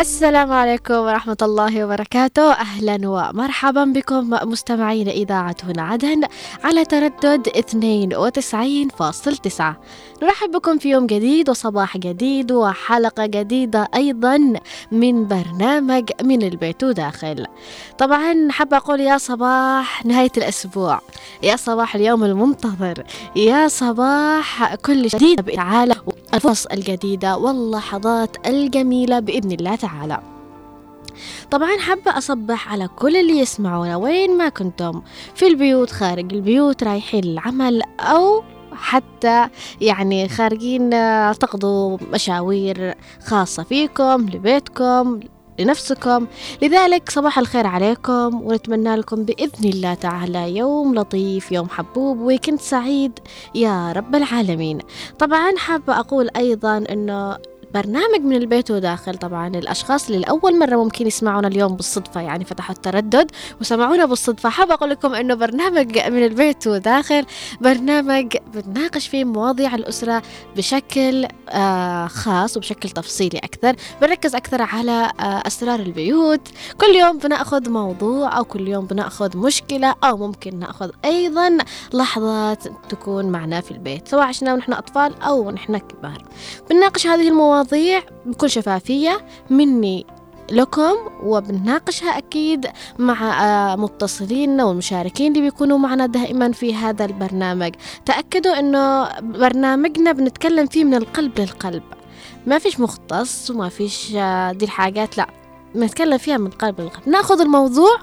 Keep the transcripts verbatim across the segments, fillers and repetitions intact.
السلام عليكم ورحمة الله وبركاته. أهلا ومرحبا بكم مستمعين إذاعة هنا عدن على تردد اثنين وتسعين فاصلة تسعة. نرحب بكم في يوم جديد وصباح جديد وحلقة جديدة أيضا من برنامج من البيت وداخل. طبعا حابة أقول يا صباح نهاية الأسبوع، يا صباح اليوم المنتظر، يا صباح كل جديد بإعالة الفرص الجديدة واللحظات الجميلة بإذن الله تعالى. طبعا حابة أصبح على كل اللي يسمعونا وين ما كنتم، في البيوت، خارج البيوت، رايحين العمل أو حتى يعني خارجين تقضوا مشاوير خاصة فيكم لبيتكم لنفسكم. لذلك صباح الخير عليكم ونتمنى لكم بإذن الله تعالى يوم لطيف، يوم حبوب، ويكند سعيد يا رب العالمين. طبعا حابة أقول أيضا أنه برنامج من البيت وداخل، طبعا الأشخاص اللي لأول مرة ممكن يسمعونا اليوم بالصدفة، يعني فتحوا التردد وسمعونا بالصدفة، حابة أقول لكم أنه برنامج من البيت وداخل برنامج بنناقش فيه مواضيع الأسرة بشكل آه خاص وبشكل تفصيلي أكثر، بنركز أكثر على آه أسرار البيوت. كل يوم بنأخذ موضوع أو كل يوم بنأخذ مشكلة أو ممكن نأخذ أيضا لحظات تكون معنا في البيت، سواء عشنا ونحن أطفال أو ونحن كبار. بنناقش هذه المواضيع مواضيع بكل شفافية مني لكم، وبنناقشها أكيد مع متصلين والمشاركين اللي بيكونوا معنا دائما في هذا البرنامج. تأكدوا أنه برنامجنا بنتكلم فيه من القلب للقلب، ما فيش مختص وما فيش دي الحاجات، لا بنتكلم فيها من القلب للقلب. نأخذ الموضوع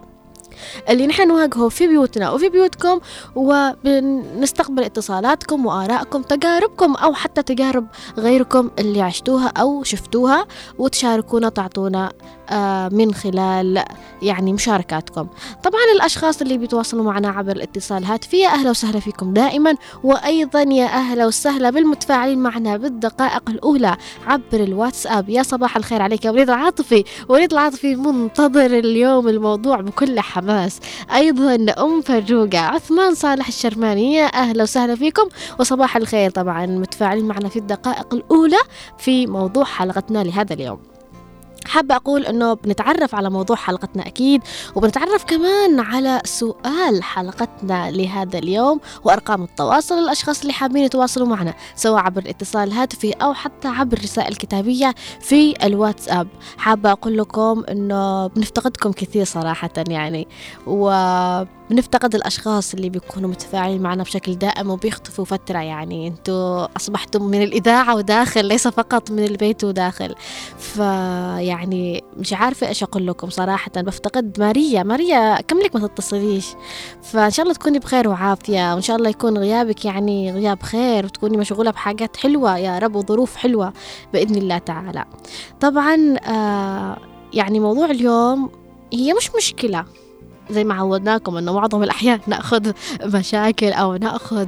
اللي نحن نواجهه في بيوتنا وفي بيوتكم، وبنستقبل اتصالاتكم وآرائكم، تجاربكم أو حتى تجارب غيركم اللي عشتوها أو شفتوها، وتشاركونا تعطونا من خلال يعني مشاركاتكم. طبعا الأشخاص اللي بيتواصلوا معنا عبر الاتصال الهاتفية أهلا وسهلا فيكم دائما، وأيضا يا أهلا وسهلا بالمتفاعلين معنا بالدقائق الأولى عبر الواتساب. يا صباح الخير عليك يا وليد العاطفي، وليد العاطفي منتظر اليوم الموضوع بكل حماس. أيضا أم فروقة، عثمان صالح الشرمانية أهلا وسهلا فيكم وصباح الخير. طبعا متفاعلين معنا في الدقائق الأولى في موضوع حلقتنا لهذا اليوم. حابة أقول أنه بنتعرف على موضوع حلقتنا أكيد، وبنتعرف كمان على سؤال حلقتنا لهذا اليوم وأرقام التواصل للأشخاص اللي حابين يتواصلوا معنا، سواء عبر الاتصال الهاتفي أو حتى عبر رسائل كتابية في الواتساب. حابة أقول لكم أنه بنفتقدكم كثير صراحة، يعني و بنفتقد الأشخاص اللي بيكونوا متفاعلين معنا بشكل دائم وبيختفوا فترة، يعني أنتوا أصبحتم من الإذاعة وداخل ليس فقط من البيت وداخل. فيعني مش عارفة إيش أقول لكم صراحة، بفتقد ماريا. ماريا كم لك ما تتصليش؟ فإن شاء الله تكوني بخير وعافية، وإن شاء الله يكون غيابك يعني غياب خير، وتكوني مشغولة بحاجات حلوة يا رب وظروف حلوة بإذن الله تعالى. طبعا آه يعني موضوع اليوم هي مش مشكلة زي ما عودناكم أنه معظم الأحيان نأخذ مشاكل أو نأخذ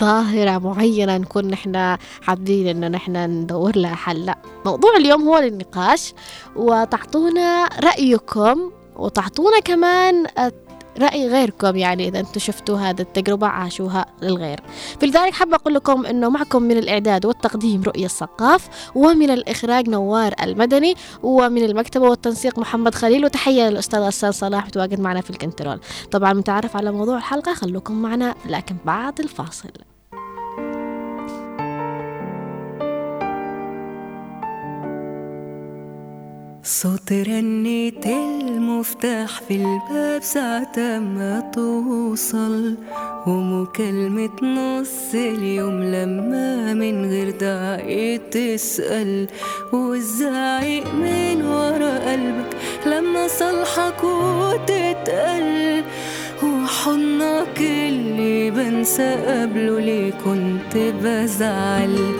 ظاهرة معينة نكون نحن حابين أنه نحن ندور لها حل، لا. موضوع اليوم هو للنقاش، وتعطونا رأيكم وتعطونا كمان رأي غيركم، يعني إذا أنتم شفتوا هذا التجربة عاشوها للغير. فلذلك حابة أقول لكم أنه معكم من الإعداد والتقديم رؤية الثقاف، ومن الإخراج نوار المدني، ومن المكتبة والتنسيق محمد خليل، وتحية للأستاذ غسان صلاح متواجد معنا في الكنترول. طبعا متعرف على موضوع الحلقة، خلوكم معنا لكن بعد الفاصل. صوت رنة المفتاح في الباب ساعة ما توصل، ومكالمة نص اليوم لما من غير داعي تسأل، والزعيق من ورا قلبك لما صالحك وتتقل، وحضنك اللي بنسى قبله ليه كنت بزعل،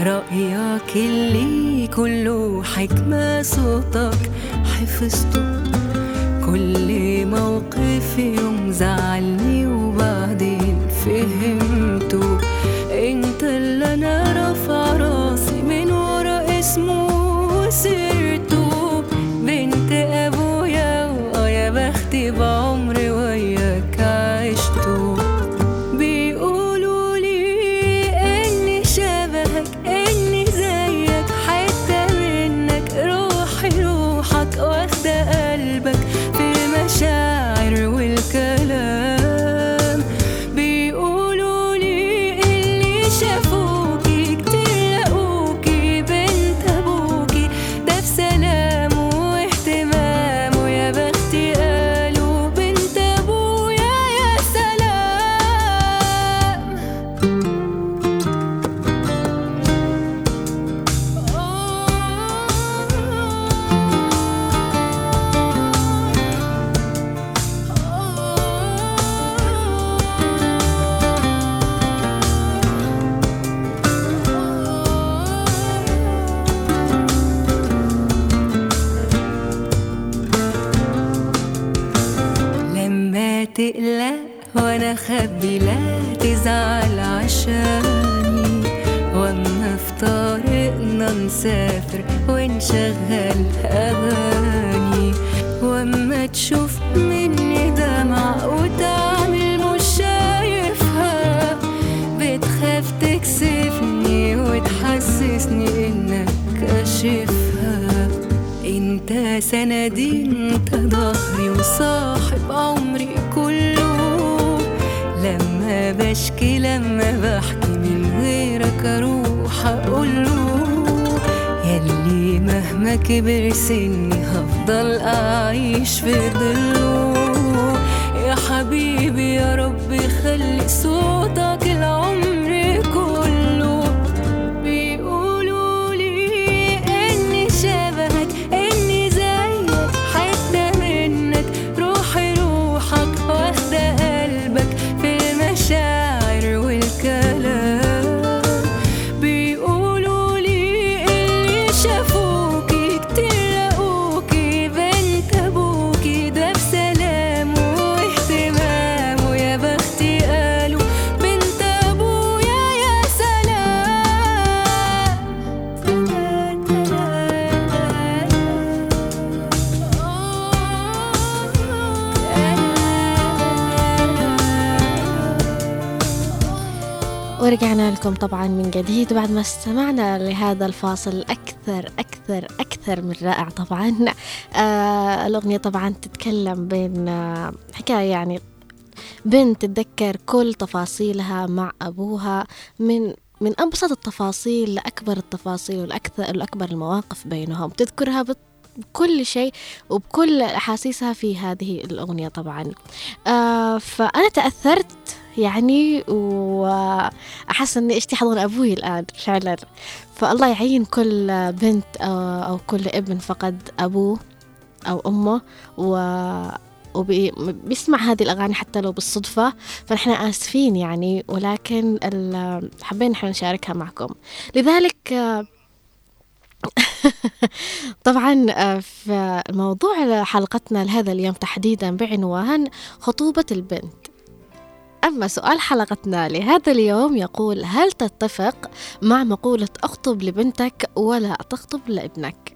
رأيك اللي كله حكمة صوتك حفظته، كل موقف يوم زعلني وبعدين فهمته، انت اللي انا رافع راسي من ورا اسمه وسيرته، بنت ابويا ويا بختي بعمري وياك عشته، أنا خبي لا تزعل عشاني، وأما في طريقنا نسافر ونشغل أغاني، وأما تشوف مني دمع وتعمل مش شايفها، بتخاف تكسفني وتحسسني إنك أشفها. أنت سندي، أنت ظهري وصاحب عمري كله، لما بشكي لما بحكي من غيرك أروح أقوله، يلي مهما كبر سني هفضل أعيش في ضله. يا حبيبي يا رب خلي صوتك العمر كله، بيقولوا لي إني شبهك إني زيك، حتى منك روحي روحك واخدة قلبك في المشاعر والكلام. ورجعنا لكم طبعا من جديد بعد ما استمعنا لهذا الفاصل أكثر أكثر أكثر من رائع. طبعا آه الأغنية طبعا تتكلم بين آه حكاية يعني بنت تتذكر كل تفاصيلها مع أبوها، من من أبسط التفاصيل لأكبر التفاصيل والأكثر الأكبر المواقف بينهم، تذكرها بت بكل شيء وبكل أحاسيسها في هذه الأغنية. طبعا آه فأنا تأثرت يعني، وأحس أني اشتي حضن أبوي الآن فعلا. فالله يعين كل بنت أو كل ابن فقد أبوه أو أمه وبيسمع هذه الأغاني حتى لو بالصدفة، فنحن آسفين يعني، ولكن حابين نحن نشاركها معكم. لذلك طبعا في موضوع حلقتنا لهذا اليوم تحديدا بعنوان خطوبة البنت. أما سؤال حلقتنا لهذا اليوم يقول: هل تتفق مع مقولة أخطب لبنتك ولا تخطب لابنك؟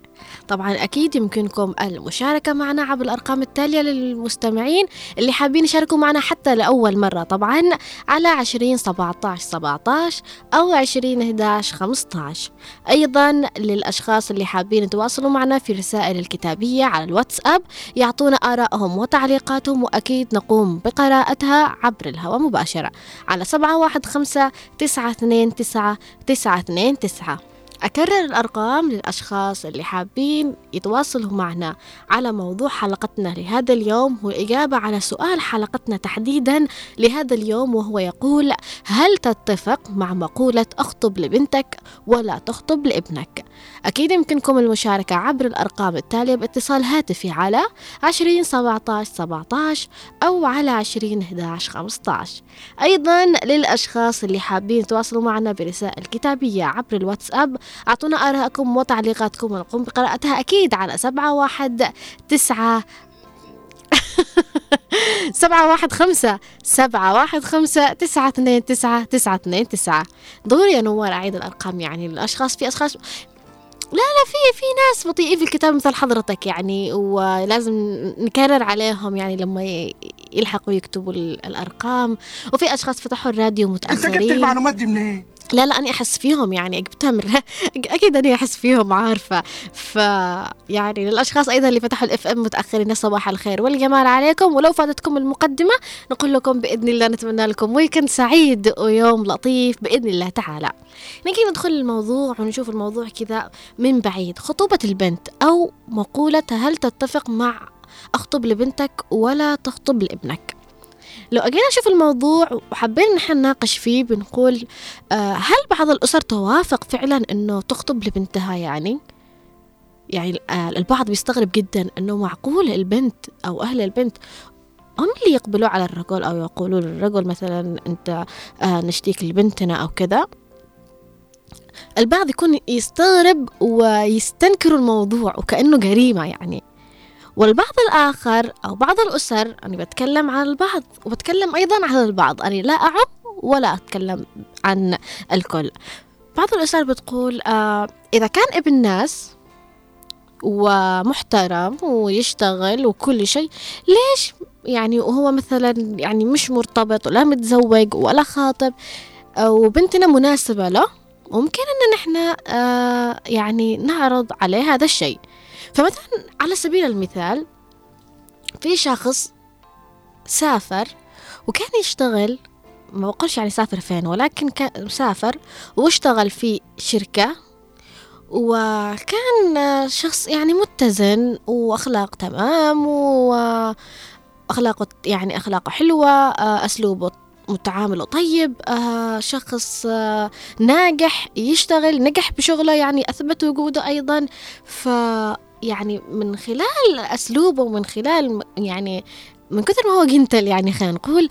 طبعا أكيد يمكنكم المشاركة معنا عبر الأرقام التالية للمستمعين اللي حابين يشاركوا معنا حتى لأول مرة، طبعا على عشرين سبعتاش سبعتاش أو عشرين إحداش خمستاش. أيضا للأشخاص اللي حابين يتواصلوا معنا في الرسائل الكتابية على الواتساب يعطونا آرائهم وتعليقاتهم، وأكيد نقوم بقراءتها عبر الهواء مباشرة على سبعة واحد خمسة تسعة اثنين تسعة تسعة اثنين تسعة. أكرر الأرقام للأشخاص اللي حابين يتواصلوا معنا على موضوع حلقتنا لهذا اليوم والإجابة على سؤال حلقتنا تحديدا لهذا اليوم، وهو يقول: هل تتفق مع مقولة أخطب لبنتك ولا تخطب لابنك؟ أكيد يمكنكم المشاركة عبر الأرقام التالية باتصال هاتفي على عشرين سبعتاش سبعتاش أو على عشرين إحداش خمستاش. أيضا للأشخاص اللي حابين يتواصلوا معنا برسائل كتابية عبر الواتساب أعطونا آراءكم وتعليقاتكم ونقوم بقراءتها أكيد على سبعة واحد تسعة سبعة واحد خمسة سبعة واحد خمسة تسعة اثنين تسعة تسعة اثنين تسعة. دوري يا نوار أعيد الأرقام يعني الأشخاص، في أشخاص لا لا في في ناس بطيئة في الكتاب مثل حضرتك يعني، ولازم نكرر عليهم يعني لما يلحقوا يكتبوا الأرقام، وفي أشخاص فتحوا الراديو متأخرين. أنت جبت المعلومات دي منين؟ لا لا أنا أحس فيهم يعني، جبتها من أكيد أنا أحس فيهم عارفة. ف يعني للأشخاص أيضا اللي فتحوا الإف إم متأخرين، صباح الخير والجمال عليكم، ولو فاتتكم المقدمة نقول لكم بإذن الله نتمنى لكم ويكند سعيد ويوم لطيف بإذن الله تعالى. نجي ندخل الموضوع ونشوف الموضوع كذا من بعيد. خطوبة البنت أو مقولة هل تتفق مع أخطب لبنتك ولا تخطب لابنك؟ لو أجينا نشوف الموضوع وحابين نحن نناقش فيه، بنقول آه هل بعض الأسر توافق فعلا أنه تخطب لبنتها؟ يعني يعني آه البعض بيستغرب جدا أنه معقول البنت أو أهل البنت هم اللي يقبلوا على الرجل أو يقولوا للرجل مثلا أنت آه نشتيك لبنتنا أو كذا. البعض يكون يستغرب ويستنكروا الموضوع وكأنه جريمة يعني، والبعض الآخر أو بعض الأسر، أنا بتكلم عن البعض وبتكلم أيضا عن البعض، أنا لا أعب ولا أتكلم عن الكل. بعض الأسر بتقول آه إذا كان ابن الناس ومحترم ويشتغل وكل شيء، ليش يعني وهو مثلا يعني مش مرتبط ولا متزوج ولا خاطب وبنتنا مناسبة له، ممكن أن نحن آه يعني نعرض عليه هذا الشيء. فمثلا على سبيل المثال، في شخص سافر وكان يشتغل، ما بقولش يعني سافر فين، ولكن كان سافر واشتغل في شركة، وكان شخص يعني متزن وأخلاق تمام وأخلاقه يعني أخلاقه حلوة، أسلوبه متعامله طيب، شخص ناجح يشتغل، نجح بشغله يعني أثبت وجوده أيضا. ف يعني من خلال أسلوبه ومن خلال يعني من كثر ما هو جنتل، يعني خلينا نقول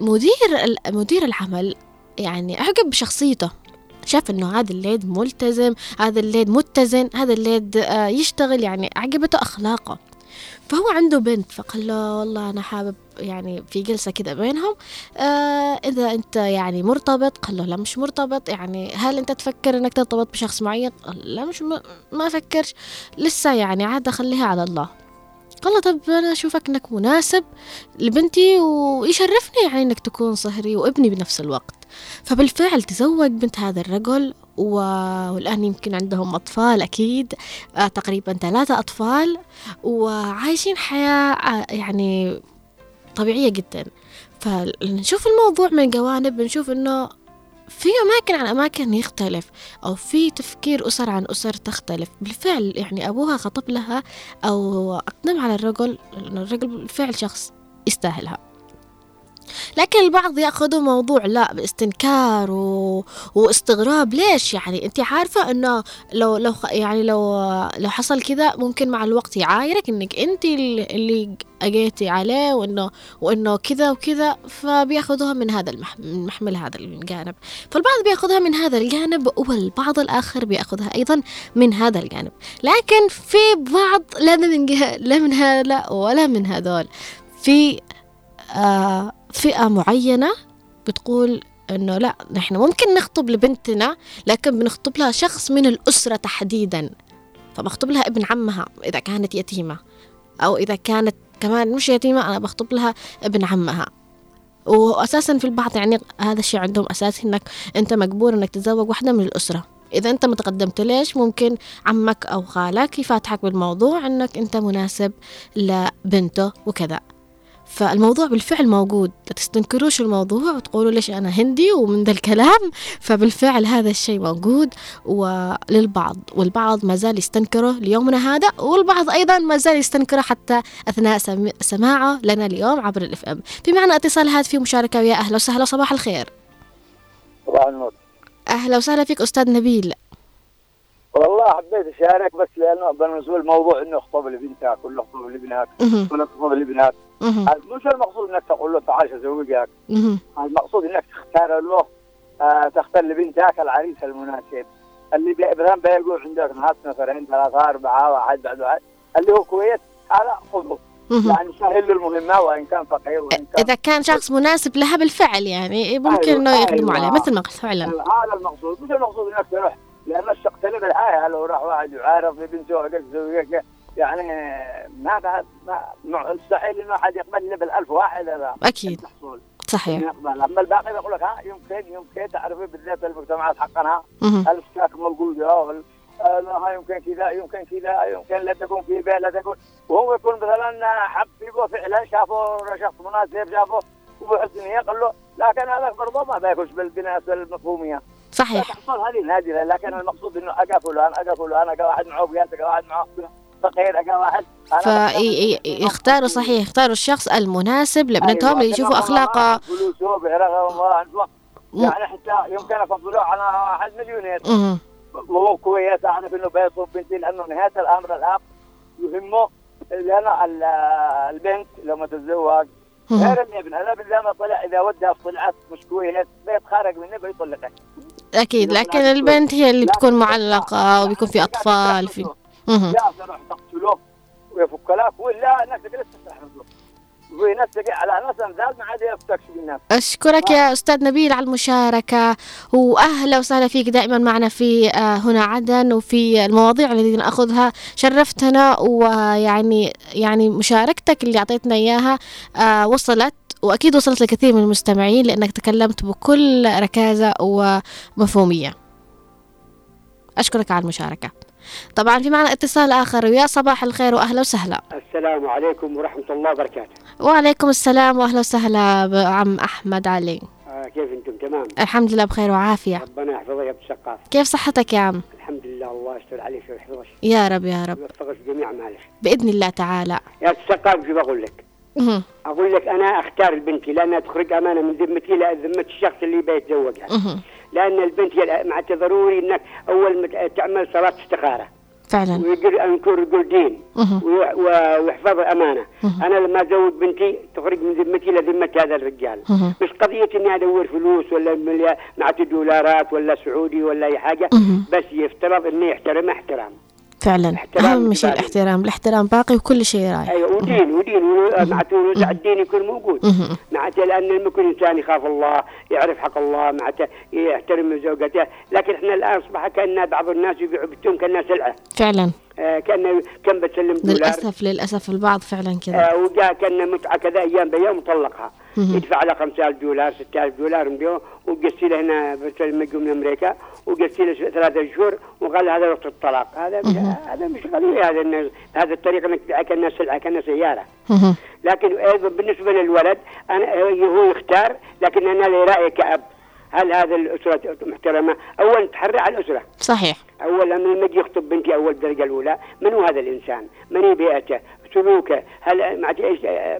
مدير مدير العمل يعني أعجب بشخصيته، شاف إنه هذا الليد ملتزم، هذا الليد متزن، هذا الليد يشتغل، يعني عجبته أخلاقه. فهو عنده بنت، فقال له والله أنا حابب يعني في جلسة كده بينهم آه إذا أنت يعني مرتبط، قال له لا مش مرتبط، يعني هل أنت تفكر أنك ترتبط بشخص معين؟ لا مش م... ما أفكرش لسه، يعني عاد أخليها على الله. قال له طب أنا أشوفك أنك مناسب لبنتي ويشرفني يعني أنك تكون صهري وابني بنفس الوقت. فبالفعل تزوج بنت هذا الرجل، والآن يمكن عندهم أطفال، أكيد تقريبا ثلاثة أطفال، وعايشين حياة يعني طبيعية جدا. فنشوف الموضوع من جوانب، بنشوف أنه في أماكن عن أماكن يختلف، أو في تفكير أسر عن أسر تختلف. بالفعل يعني أبوها خطب لها أو أقدم على الرجل، الرجل بالفعل شخص يستاهلها. لكن البعض يأخذوا موضوع لا باستنكار و... واستغراب، ليش يعني أنت عارفة إنه لو لو يعني لو لو حصل كذا ممكن مع الوقت يعايرك إنك أنت اللي أجيتي عليه وإنه وإنه كذا وكذا. فبيأخذوها من هذا المح... من محمل هذا الجانب، فالبعض بيأخذها من هذا الجانب والبعض الآخر بيأخذها أيضا من هذا الجانب. لكن في بعض لا من جه... لا من هذا ولا من هذول، في آه فئة معينة بتقول إنه لا نحن ممكن نخطب لبنتنا، لكن بنخطب لها شخص من الأسرة تحديدا. فبخطب لها ابن عمها إذا كانت يتيمة، أو إذا كانت كمان مش يتيمة أنا بخطب لها ابن عمها. وأساسا في البعض يعني هذا الشيء عندهم أساس، إنك أنت مجبور إنك تتزوج واحدة من الأسرة. إذا أنت متقدمت ليش، ممكن عمك أو خالك يفاتحك بالموضوع إنك أنت مناسب لبنته وكذا. فالموضوع بالفعل موجود، لا تستنكروش الموضوع وتقولوا ليش أنا هندي ومن ذا الكلام. فبالفعل هذا الشيء موجود وللبعض، والبعض ما زال يستنكره ليومنا هذا، والبعض أيضا ما زال يستنكره حتى أثناء سماعه لنا اليوم عبر الإف إم. في معنا اتصال هاتفي في مشاركة، ويا أهلا وسهلا، صباح الخير. صباح النور. أهلا وسهلا فيك أستاذ نبيل. والله حبيت أشارك بس لأنه بنزول موضوع إنه خطب لبنتك ولا خطب لابنك ولا خطب لابنك، مش المقصود إنك تقول له تعال أزوجك، المقصود إنك تختار له آه تختار لبنتك العريس المناسب اللي بيبرم بيقول عندك ناس نفرين ثلاثة أربعة واحد بعد واحد اللي هو كويس، هذا خذه يعني سهل له المهمة وإن كان فقير وإن كان إذا كان شخص مناسب لها بالفعل يعني ممكن أيوه إنه يخدموا أيوه عليه مثل ما قلت فعلا. هذا المقصود، مش المقصود إنك تروح لأن الشق تلف الآية لو راح واحد يعارض بنته وقال زوجك يعني ما بعد ما مستحيل إنه أحد يقبل بالألف واحد هذا أكيد المحصول. صحيح يقبل. أما الباقي بقول لك ها يمكن يمكن تعرفي بالذات المجتمعات حقنا الاشتراك موجود أو لا يمكن كذا يمكن كذا يمكن لا تكون في بيع لا تكون، وهو يكون مثلا حبيبه فعلا شافه شخص مناسب شافه وبحسنية قال له، لكن هذا برضه ما بيكونش بالبنات المفهومية. صحيح تحصل هذه نادرة، لكن المقصود إنه أجا فلان أجا فلان أجا واحد معه بيات أجا واحد معه فقير أجا واحد، فاختاروا صحيح اختاروا الشخص المناسب لابنتهم اللي يشوفوا أخلاقه فلوسه بيرغم والله يعني حتى يمكن أفضلوا على واحد مليونير وهو كويس أعرف إنه بيطلب بنتي، لأنه نهاية الأمر الآب يهمه لأن البنت لما تتزوج غير الابن، أنا بالله ما طلع إذا ودها طلعت مش كويس بيتخرج منه بيطلقها أكيد، لكن البنت هي اللي بتكون معلقة وبيكون في أطفال في. لا تروح تقتله ويفك كلاك ولا نفسك لسه تحفظه ونفسك على نفسك لازم عاد يفتكش بالناس. أشكرك يا أستاذ نبيل على المشاركة، وأهلا وسهلا فيك دائما معنا في هنا عدن وفي المواضيع التي نأخذها. شرفتنا، ويعني يعني مشاركتك اللي أعطيتنا إياها وصلت، وأكيد وصلت لكثير من المستمعين لأنك تكلمت بكل ركازة ومفهومية. أشكرك على المشاركة. طبعا في معنا اتصال آخر، ويا صباح الخير وأهلا وسهلا. السلام عليكم ورحمة الله وبركاته. وعليكم السلام وأهلا وسهلا بعم أحمد علي. آه كيف أنتم؟ تمام الحمد لله، بخير وعافية، ربنا يحفظك يا أبو الثقاف. كيف صحتك يا عم؟ الحمد لله، الله يستر عليك ويحفظك يا رب يا رب، ويوفقك جميع مالك بإذن الله تعالى. يا أبو الثقاف شو بقول لك؟ أقول لك أنا أختار البنتي لأنها تخرج أمانة من ذمتي لذمة الشخص اللي بيتزوجها، لأن البنت مع ضروري أنك أول تعمل صلاة استخارة فعلا ويقول أنكر الجلدين ويحفظ الأمانة. أنا لما أزوج بنتي تخرج من ذمتي لذمة هذا الرجال، مش قضية أني أدور فلوس ولا مليار معت دولارات ولا سعودي ولا أي حاجة، بس يفترض أني أحترم احترام فعلا. أهم شيء الاحترام، الاحترام باقي وكل شيء رايح. أيوة ودين ودين معناته الوزع الدين يكون موجود معناته، لأن الممكن إنسان يخاف الله يعرف حق الله معناته يحترم زوجته، لكن إحنا الآن أصبح كأن بعض الناس يبيعون كأنها سلعة فعلا. آه كأنه كم بتسلم دولار للأسف للأسف البعض فعلا كذا. آه وجاء كأنه متعة كذا أيام بيوم طلقها يدفع على خمسة آلاف دولار ستة آلاف دولار مليون، وقسي له هنا بسلم من أمريكا وقسي له ثلاثة شهور وقال هذا وقت الطلاق. هذا هذا مش قضية، هذا هذا الطريق إنك تبيع كأنه سلعة كأنه سيارة. لكن أيضا بالنسبة للولد أنا هو يختار، لكن أنا لي رأي كأب هل هذا الأسرة محترمة؟ أولا تحرى على الأسرة صحيح، أولا من يجي يخطب بنتي أول درجة الأولى من هو هذا الإنسان، من هي بيئته سلوكه، هل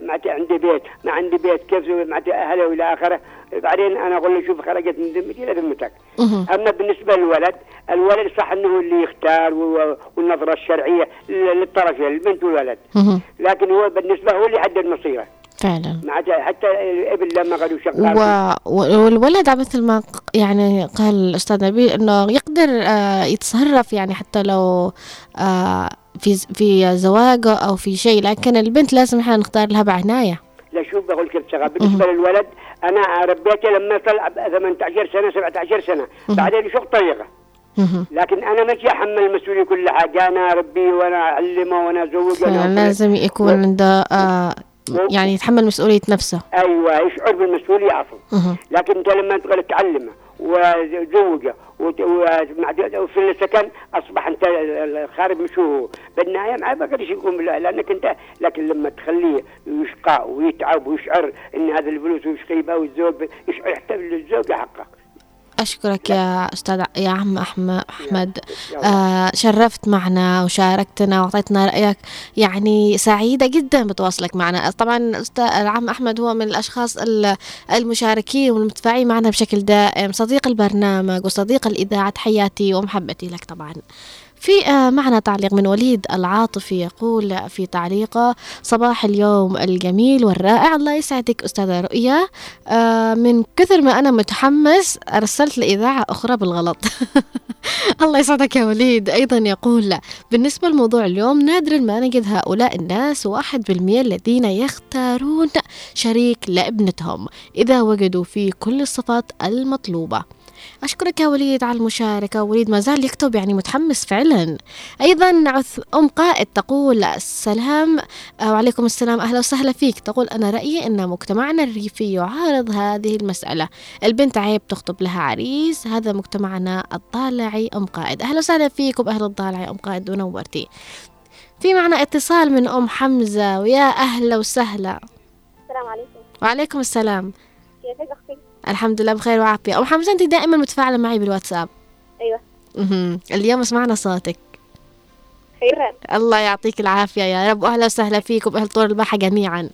معتي عندي بيت ما عندي بيت كيف معتي أهله إلى آخره. بعدين أنا أقول له شوف خرجت من ذمتي إلى ذمتك. أما بالنسبة للولد، الولد صح أنه اللي يختار والنظرة الشرعية للطرفين البنت والولد، لكن هو بالنسبة هو اللي حدد مصيره فعلا. حتى الابن لما قالوا شغال و... والولد مثل ما يعني قال الأستاذ نبيل أنه يقدر آه يتصرف يعني حتى لو آه في في زواجه أو في شيء، لكن البنت لازم احنا نختار لها بعناية. لا شو بقول كيف شغال بالنسبة للولد أنا ربيته لما طلع ثمانية عشر سنة سبعة عشر سنة بعدين شو طريقة، لكن أنا ما جي أحمل المسؤولية كل حاجة، أنا ربيه وأنا أعلمه وأنا أزوجه، لازم يكون عنده آه يعني يتحمل مسؤولية نفسه. أيوة يشعر بالمسؤولية عفوا. لكن أنت لما تقول تعلمه وزوجه وفي السكن أصبح أنت خارج مشوه بالنهاية ما بقدرش يقوم، لأنك أنت لكن لما تخليه يشقى ويتعب ويشعر أن هذا الفلوس ويشقيبها والزوج يشعر حتى الزوجة حقه. أشكرك يا أستاذ يا عم أحمد، آه شرفت معنا وشاركتنا وعطيتنا رأيك، يعني سعيدة جدا بتواصلك معنا. طبعا أستاذ عم أحمد هو من الأشخاص المشاركين والمتفاعلين معنا بشكل دائم، صديق البرنامج وصديق الإذاعة، حياتي ومحبتي لك. طبعا في معنا تعليق من وليد العاطفي، يقول في تعليقه صباح اليوم الجميل والرائع، الله يسعدك أستاذة رؤية، من كثر ما أنا متحمس أرسلت لإذاعة أخرى بالغلط. الله يسعدك يا وليد. أيضا يقول بالنسبة لموضوع اليوم نادر ما نجد هؤلاء الناس واحد بالمئة الذين يختارون شريك لابنتهم إذا وجدوا فيه كل الصفات المطلوبة. أشكرك يا وليد على المشاركة. وليد ما زال يكتب يعني متحمس فعلا. أيضا أم قائد تقول السلام وعليكم السلام، أهلا وسهلا فيك. تقول أنا رأيي أن مجتمعنا الريفي يعارض هذه المسألة، البنت عيب تخطب لها عريس، هذا مجتمعنا الضالعي. أم قائد أهلا وسهلا فيك وبأهل الضالعي أم قائد ونورتي. في معنا اتصال من أم حمزة، ويا أهلا وسهلا. السلام عليكم. وعليكم السلام، كيفك أختي؟ الحمد لله بخير وعافية. أم حمزة أنت دائما متفاعلة معي بالواتساب. أيوة. أمم اليوم سمعنا صوتك. خيرا. الله يعطيك العافية يا رب، وأهلا وسهلا فيك وبأهل طول الباحة جميعا.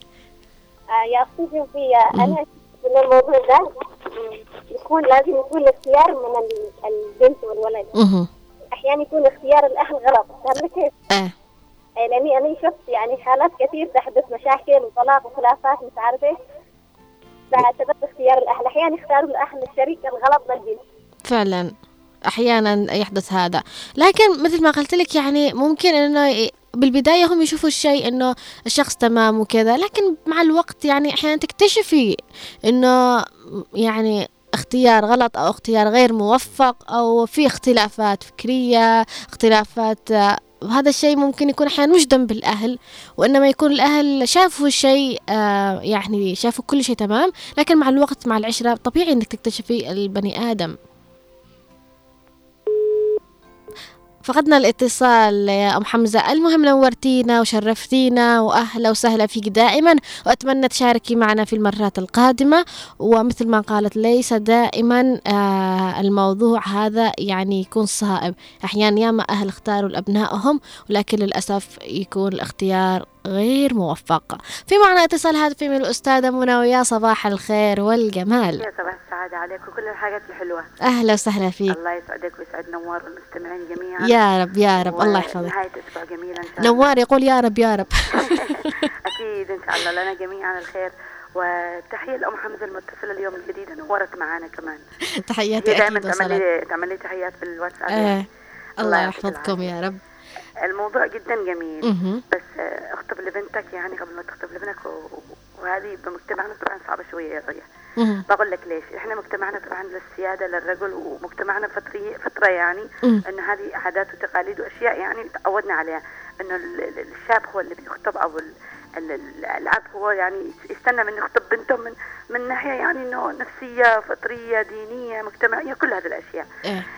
آه يا أختي جوفية، أنا من الموضوع ده يكون لازم يكون الاختيار من البنت والولد. أمم. أحيانا يكون اختيار الأهل غلط. تعرف كيف؟ آه. لأني أنا شفت يعني حالات كثير تحدث مشاكل وطلاق وخلافات مش عارفة. فسبب اختيار الأهل، أحيانا يختاروا الأهل الشريك الغلط للبنت فعلا، أحيانا يحدث هذا. لكن مثل ما قلت لك يعني ممكن أنه بالبداية هم يشوفوا الشيء إنه الشخص تمام وكذا، لكن مع الوقت يعني أحيانا تكتشفي إنه يعني اختيار غلط أو اختيار غير موفق أو في اختلافات فكرية، اختلافات. هذا الشيء ممكن يكون أحيانا مش ذنب الأهل، وإنما يكون الأهل شافوا الشيء يعني شافوا كل شيء تمام، لكن مع الوقت مع العشرة طبيعي إنك تكتشفي البني آدم. فقدنا الاتصال يا أم حمزة، المهم نورتينا وشرفتينا وأهلا وسهلا فيك دائما، وأتمنى تشاركي معنا في المرات القادمة. ومثل ما قالت ليس دائما آه الموضوع هذا يعني يكون صائب، أحيانا ياما أهل اختاروا لأبنائهم ولكن للأسف يكون الاختيار غير موفق. في معنا اتصال هاتفي من الأستاذة منى، ويا صباح الخير والجمال. يا صباح السعادة عليك وكل الحاجات الحلوة. أهلا وسهلا فيك. الله يسعدك ويسعد نوار والمستمعين جميعا. يا رب يا رب، الله يحفظك. نهاية أسبوع جميلة إن شاء الله. نوار يقول يا رب يا رب. أكيد إن شاء الله لنا جميعا الخير، وتحية الأم حمزة المتصلة اليوم الجديدة، نورت معانا كمان. تحياتي أكيد دائما تعملي تعملي تحيات بالواتساب. آه. الله يحفظكم يا رب. الموضوع جدا جميل مه. بس اخطب لبنتك يعني قبل ما تخطب لبنتك، وهذه بمجتمعنا طبعا صعبة شوية يا رؤية. بقول لك ليش، احنا مجتمعنا طبعا للسيادة للرجل، ومجتمعنا فترة فترة يعني ان هذه عادات وتقاليد واشياء يعني تعودنا عليها، انه الشاب هو اللي بيخطب او الاب هو يعني يستنى من يخطب بنته من من ناحية يعني انه نفسية فطرية دينية مجتمعية كل هذه الاشياء.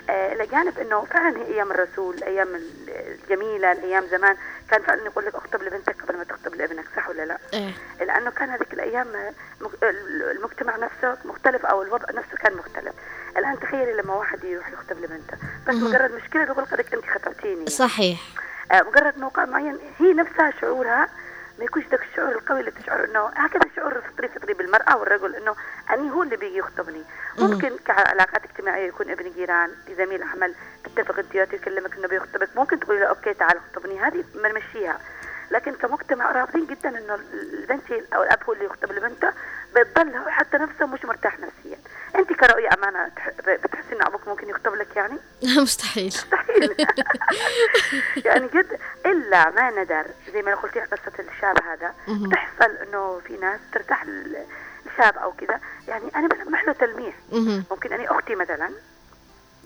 آه لجانب انه فعلا هي ايام الرسول ايام الجميلة الايام زمان كان فعلا يقول لك اخطب لبنتك قبل ما تخطب لابنك، صح ولا لا؟ لانه كان هذيك الايام المجتمع نفسه مختلف او الوضع نفسه كان مختلف. الان تخيلي لما واحد يروح يخطب لبنته بس مجرد مشكلة يقول لك انت خطبتيني، صحيح؟ آه مجرد موقع معين هي نفسها شعورها ما يكونش ذاك الشعور القوي اللي تشعر انه هكذا شعور فطري فطري بالمرأة والرجل انه اني هو اللي بيجي يخطبني. ممكن كعلاقات اجتماعية يكون ابن جيران زميل عمل تتفق انت يكلمك انه بيخطبك، ممكن تقول له اوكي تعال خطبني، هذه بنمشيها. لكن كمجتمع رافضين جدا انه البنت او الاب هو اللي يخطب لبنته، بيضل هو حتى نفسه مش مرتاح نفسيا. انت كرؤية امانة بتحسي ان ابوك ممكن يخطب لك يعني؟ مستحيل مستحيل يعني جد، الا ما ندر زي ما قلتي قصة الشاب هذا تحصل انه في ناس ترتاح للشاب او كذا. يعني انا بلمح له تلميح، ممكن اني اختي مثلا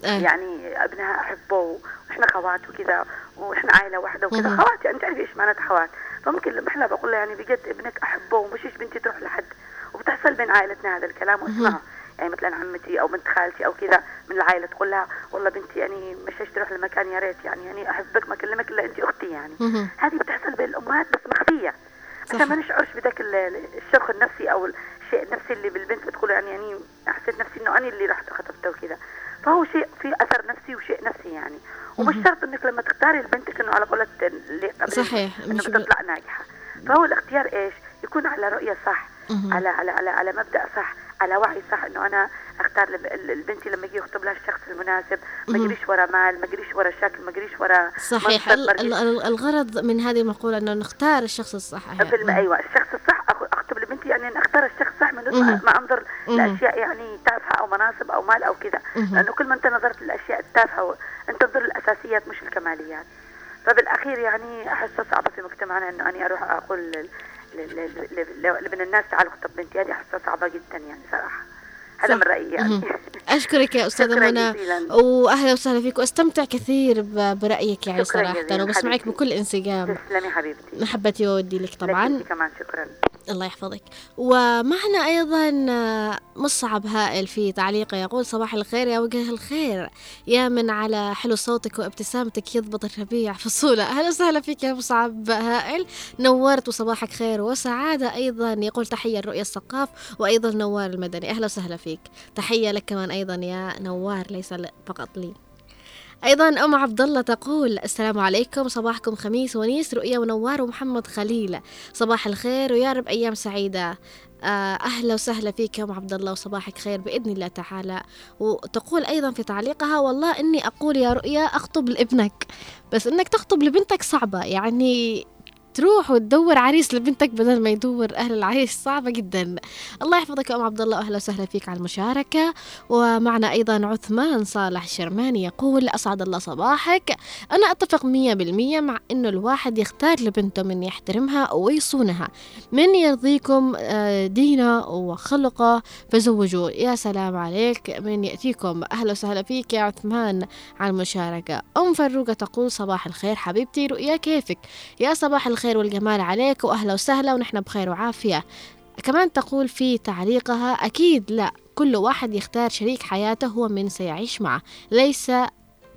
يعني ابنها احبه واحنا خوات وكذا واحنا عائله واحده وكذا خوات، يعني تعرفي ايش معنى خوات، فممكن لما احنا بقول له يعني بجد ابنك احبه ومش بنتي تروح لحد، وبتحصل بين عائلتنا هذا الكلام واسمعه. يعني مثلا عمتي او بنت خالتي او كذا من العائله تقول لها والله بنتي يعني مشيش تروح لمكان يا ريت يعني يعني احبك ما اكلمك الا انت اختي يعني. هذه بتحصل بين الامهات بس مخفيه عشان ما نشعرش بذاك الشرخ النفسي او الشيء النفسي اللي بالبنت بتقول يعني يعني حسيت نفسي انه انا اللي رحت خطبته وكذا. فهو شيء في اثر نفسي وشيء نفسي يعني، ومش شرط انك لما تختاري لبنتك انه على قولة اللي قبل صحيح انه بتطلع ناجحه. فهو الاختيار ايش يكون على رؤيه صح، على على على على مبدا صح، على وعي صح، انه انا اختار لبنتي لما يجي يخطب لها الشخص المناسب، ما يجريش ورا مال ما يجريش ورا شكل ما يجريش ورا صحيح. الغرض من هذه المقوله انه نختار الشخص الصح. ايوه الشخص الصح اخطب لبنتي يعني اختار الشخص صح من ما انظر لاشياء يعني تافهه او مناصب او مال او كذا، لانه كل ما انت نظرت للاشياء التافهه انت تنظر للاساسيات مش الكماليات. فبالاخير يعني احس صعبه في مجتمعنا انه انا اروح اقول لبن الناس تعالوا خطب بنتي، هذه حساسة صعبة جدا يعني صراحة. هذا من رأيي يعني. أشكرك يا أستاذة منى وأهلا وسهلا فيك، واستمتع كثير برأيك يعني صراحة وبسمعك بكل انسجام. تسلمي حبيبتي، محبتي وودي لك طبعا. لك كمان شكرا، الله يحفظك. ومعنا أيضا مصعب هائل في تعليقه يقول صباح الخير يا وجه الخير، يا من على حلو صوتك وابتسامتك يضبط الربيع فصولة. أهلا وسهلا فيك يا مصعب هائل، نورت وصباحك خير وسعادة. أيضا يقول تحية الرؤية الثقاف وأيضا نوار المدني، أهلا وسهلا فيك. تحية لك كمان أيضا يا نوار ليس فقط لي. أيضا أم عبد الله تقول السلام عليكم، صباحكم خميس ونيس رؤية ونوار ومحمد خليل، صباح الخير ويا رب أيام سعيدة. أهلا وسهلا فيك يا أم عبد الله وصباحك خير بإذن الله تعالى. وتقول أيضا في تعليقها والله إني أقول يا رؤية أخطب لابنك، بس إنك تخطب لبنتك صعبة يعني تروح وتدور عريس لبنتك بدل ما يدور أهل العريس، صعبة جدا. الله يحفظك يا أم عبد الله، أهلا وسهلا فيك على المشاركة. ومعنا أيضا عثمان صالح شرماني يقول أسعد الله صباحك. أنا أتفق مية بالمية مع أنه الواحد يختار لبنته من يحترمها ويصونها، من يرضيكم دينه وخلقه فزوجوه. يا سلام عليك، من يأتيكم. أهلا وسهلا فيك يا عثمان على المشاركة. أم فروقة تقول صباح الخير حبيبتي رؤيا، كيفك؟ يا صباح الخير والجمال عليك، وأهلا وسهلا ونحن بخير وعافية. كمان تقول في تعليقها أكيد لا، كل واحد يختار شريك حياته هو من سيعيش معه، ليس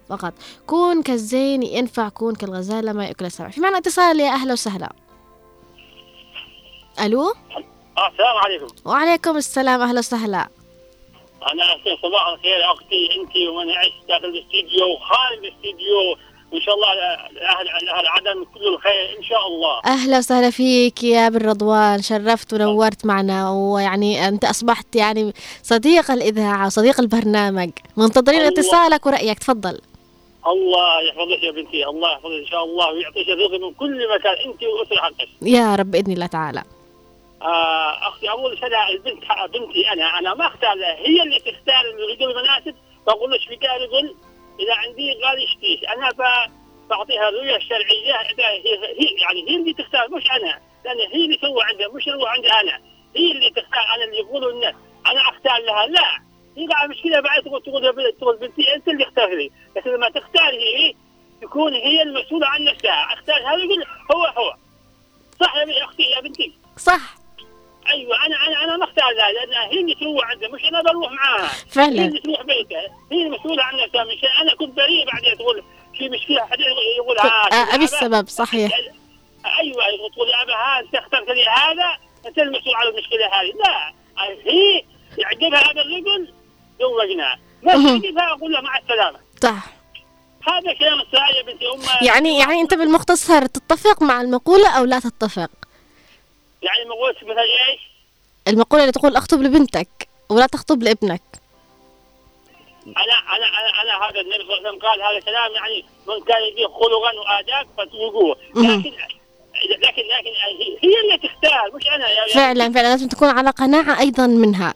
فقط كون كالزين ينفع كون كالغزالة ما يأكل السبع. في معنى اتصال. يا أهلا وسهلا. ألو، السلام عليكم. وعليكم السلام، أهلا وسهلا. أنا أسأل صباح الخير أختي أنت ومن عشت داخل الاستديو وخارج الاستديو، وإن شاء الله أهل أهل عدن كل الخير إن شاء الله. أهلا وسهلا فيك يا بن رضوان، شرفت ونورت معنا، ويعني أنت أصبحت يعني صديق الإذاعة وصديق البرنامج. منتظرين اتصالك ورأيك، تفضل. الله يحفظك يا بنتي، الله يحفظك إن شاء الله ويعطيك الرزق من كل مكان أنت وأسرة حقك يا رب بإذن الله تعالى. آه أختي أول شيء البنت بنتي أنا أنا ما أختار، هي اللي تختار الرجل المناسب. بقول لك في قال رجل إذا عندي غالي شتيش أنا بعطيها الرؤية الشرعية، هي يعني هي اللي تختار مش أنا، لأن هي اللي سوى عندها مش سوى عندها أنا، هي اللي تختار. أنا اللي يقولوا الناس أنا أختار لها، لا هي بعد مشكلة بعد تقول تقول تقول بنتي أنت اللي اختاري، بس لما تختار هي تكون هي المسؤولة عن نفسها. اختار هذا يقول هو هو صح يا أختي يا بنتي صح. ايوه انا انا انا مختار لها لانها هي اللي تروح عندها مش انا بروح معاها، فعلا هي اللي تروح بيتها، هي المسؤوله عنها. مش انا كنت بريء بعدين تقول في مشكله حد يقول ها ابي السبب صحيح. ايوه يقول تقول يا ابا ها انت اخترت لي هذا، انت المسؤول على المشكله هذه. لا هي يعجبها هذا الرجل زوجناه، ما يعجبها اقول لها مع السلامه. صح هذا كلام الساعه يا بنتي امي. يعني يعني انت بالمختصر تتفق مع المقوله او لا تتفق؟ يعني مقولة مثلا ايش؟ المقولة اللي تقول اخطب لبنتك ولا تخطب لابنك. انا انا انا, أنا هذا النبي صلى الله عليه وسلم قال هذا كلام يعني من كان يديه خلقا واداب فتزوجوه، لكن لكن لكن هي اللي تختار مش انا. يعني فعلا فعلا لازم تكون على قناعة ايضا منها.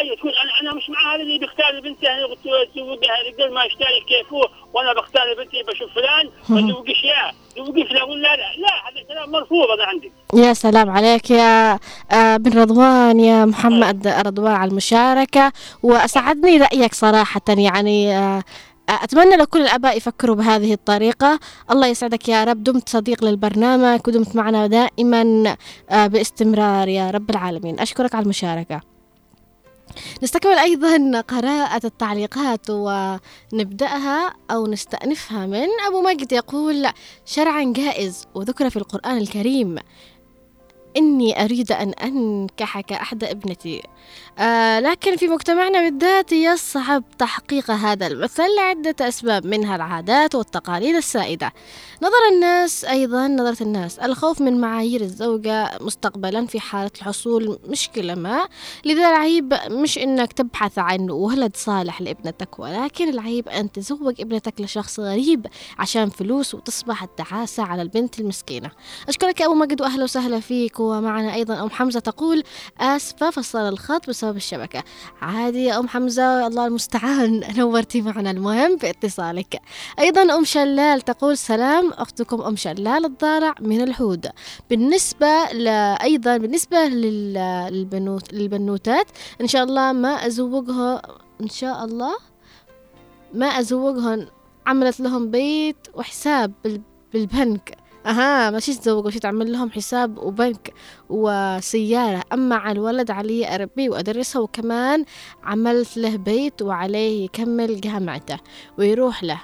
ايوه تكون انا انا مش مع هذا اللي بيختار بنتي، انا بتزوجها رجل ما يشتري كيفه وانا بختار بنتي بشوف فلان بزوجش اياه بزوجش له ولا لا، لا هذا كلام مرفوض انا عندي. يا سلام عليك يا بن رضوان، يا محمد رضوان على المشاركة، واسعدني رأيك صراحة. يعني أتمنى لو كل الآباء يفكروا بهذه الطريقة. الله يسعدك يا رب، دمت صديق للبرنامج ودمت معنا دائما باستمرار يا رب العالمين. أشكرك على المشاركة. نستكمل أيضا قراءة التعليقات ونبدأها أو نستأنفها من أبو مجد يقول شرعا جائز وذكر في القرآن الكريم إني أريد أن أنكحك أحد ابنتي، آه لكن في مجتمعنا بالذات يصعب تحقيق هذا المثل لعدة أسباب، منها العادات والتقاليد السائدة، نظر الناس أيضا نظرة الناس، الخوف من معايير الزوجة مستقبلا في حالة الحصول مشكلة ما. لذا العيب مش إنك تبحث عن ولد صالح لابنتك، ولكن العيب أن تزوج ابنتك لشخص غريب عشان فلوس وتصبح التعاسة على البنت المسكينة. أشكرك يا أبو مجد وأهلا وسهلا فيك. ومعنا أيضا أم حمزة تقول آسفة فصل الخط بسبب الشبكة. عادي يا أم حمزة، الله المستعان، نورتي معنا المهم باتصالك. أيضا أم شلال تقول سلام أختكم أم شلال الضارع من الحود. بالنسبة أيضا بالنسبة للبنوت للبنوتات إن شاء الله ما أزوجها، إن شاء الله ما أزوجهن، عملت لهم بيت وحساب بالبنك. أها ماشي تزوج وشي تعمل لهم حساب وبنك وسيارة. أما على الولد علي أربيه وأدرسه، وكمان عملت له بيت وعليه يكمل جامعته ويروح له.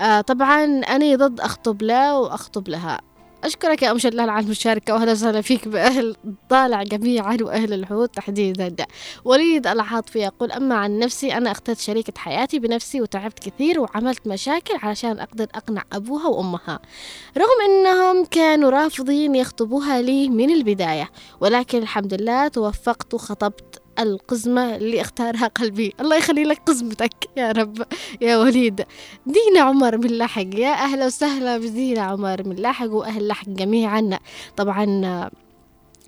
آه طبعا أنا ضد أخطب له وأخطب لها. أشكرك يا أم شلال على المشاركة وأهلا وسهلا فيك بأهل الضالع جميعا وأهل الحوض تحديدا. وليد العاطفي يقول أما عن نفسي أنا اخترت شريكة حياتي بنفسي وتعبت كثير وعملت مشاكل علشان أقدر أقنع أبوها وأمها، رغم أنهم كانوا رافضين يخطبوها لي من البداية، ولكن الحمد لله توفقت وخطبت القزمة اللي اختارها قلبي. الله يخلي لك قزمتك يا رب يا وليد. دينا عمر من لاحق، يا أهلا وسهلا بدينا عمر من لاحق وأهل لاحق جميعا، طبعا